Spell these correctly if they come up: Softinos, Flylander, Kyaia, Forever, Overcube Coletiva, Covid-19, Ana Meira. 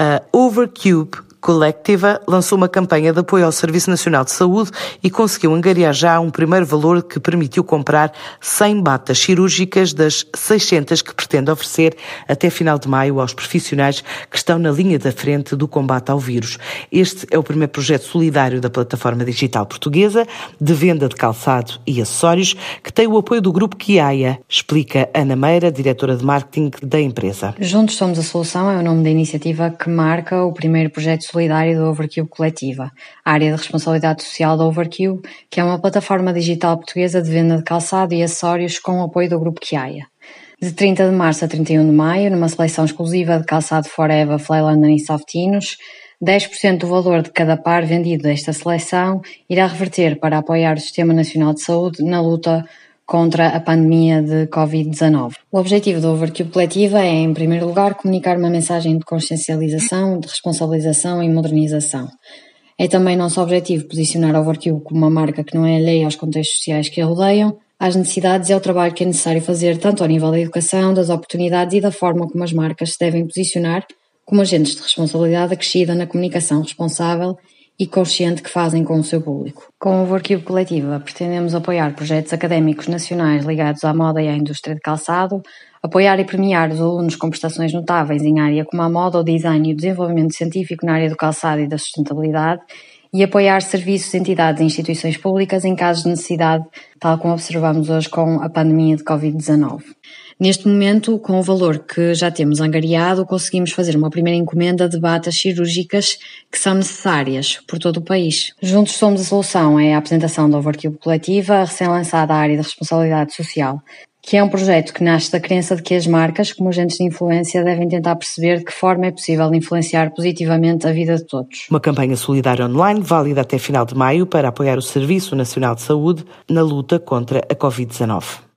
A Overcube Coletiva lançou uma campanha de apoio ao Serviço Nacional de Saúde e conseguiu angariar já um primeiro valor que permitiu comprar 100 batas cirúrgicas das 600 que pretende oferecer até final de maio aos profissionais que estão na linha da frente do combate ao vírus. Este é o primeiro projeto solidário da plataforma digital portuguesa de venda de calçado e acessórios que tem o apoio do grupo Kyaia, explica Ana Meira, diretora de marketing da empresa. Juntos Somos a Solução é o nome da iniciativa que marca o primeiro projeto solidário da Overcube Coletiva, a área de responsabilidade social da Overcube, que é uma plataforma digital portuguesa de venda de calçado e acessórios com o apoio do grupo Kyaia. De 30 de março a 31 de maio, numa seleção exclusiva de calçado Forever, Flylander e Softinos, 10% do valor de cada par vendido desta seleção irá reverter para apoiar o Sistema Nacional de Saúde na luta contra a pandemia de Covid-19. O objetivo da Overcube Coletiva é, em primeiro lugar, comunicar uma mensagem de consciencialização, de responsabilização e modernização. É também nosso objetivo posicionar a Overcube como uma marca que não é alheia aos contextos sociais que a rodeiam, às necessidades e ao trabalho que é necessário fazer tanto ao nível da educação, das oportunidades e da forma como as marcas se devem posicionar como agentes de responsabilidade acrescida na comunicação responsável e consciente que fazem com o seu público. Com o Overcube Coletiva, pretendemos apoiar projetos académicos nacionais ligados à moda e à indústria de calçado, apoiar e premiar os alunos com prestações notáveis em área como a moda, o design e o desenvolvimento científico na área do calçado e da sustentabilidade, e apoiar serviços, entidades e instituições públicas em casos de necessidade, tal como observamos hoje com a pandemia de Covid-19. Neste momento, com o valor que já temos angariado, conseguimos fazer uma primeira encomenda de batas cirúrgicas que são necessárias por todo o país. Juntos Somos a Solução é a apresentação da Overcube Coletiva, recém-lançada à área da responsabilidade social, que é um projeto que nasce da crença de que as marcas, como agentes de influência, devem tentar perceber de que forma é possível influenciar positivamente a vida de todos. Uma campanha solidária online, válida até final de maio, para apoiar o Serviço Nacional de Saúde na luta contra a Covid-19.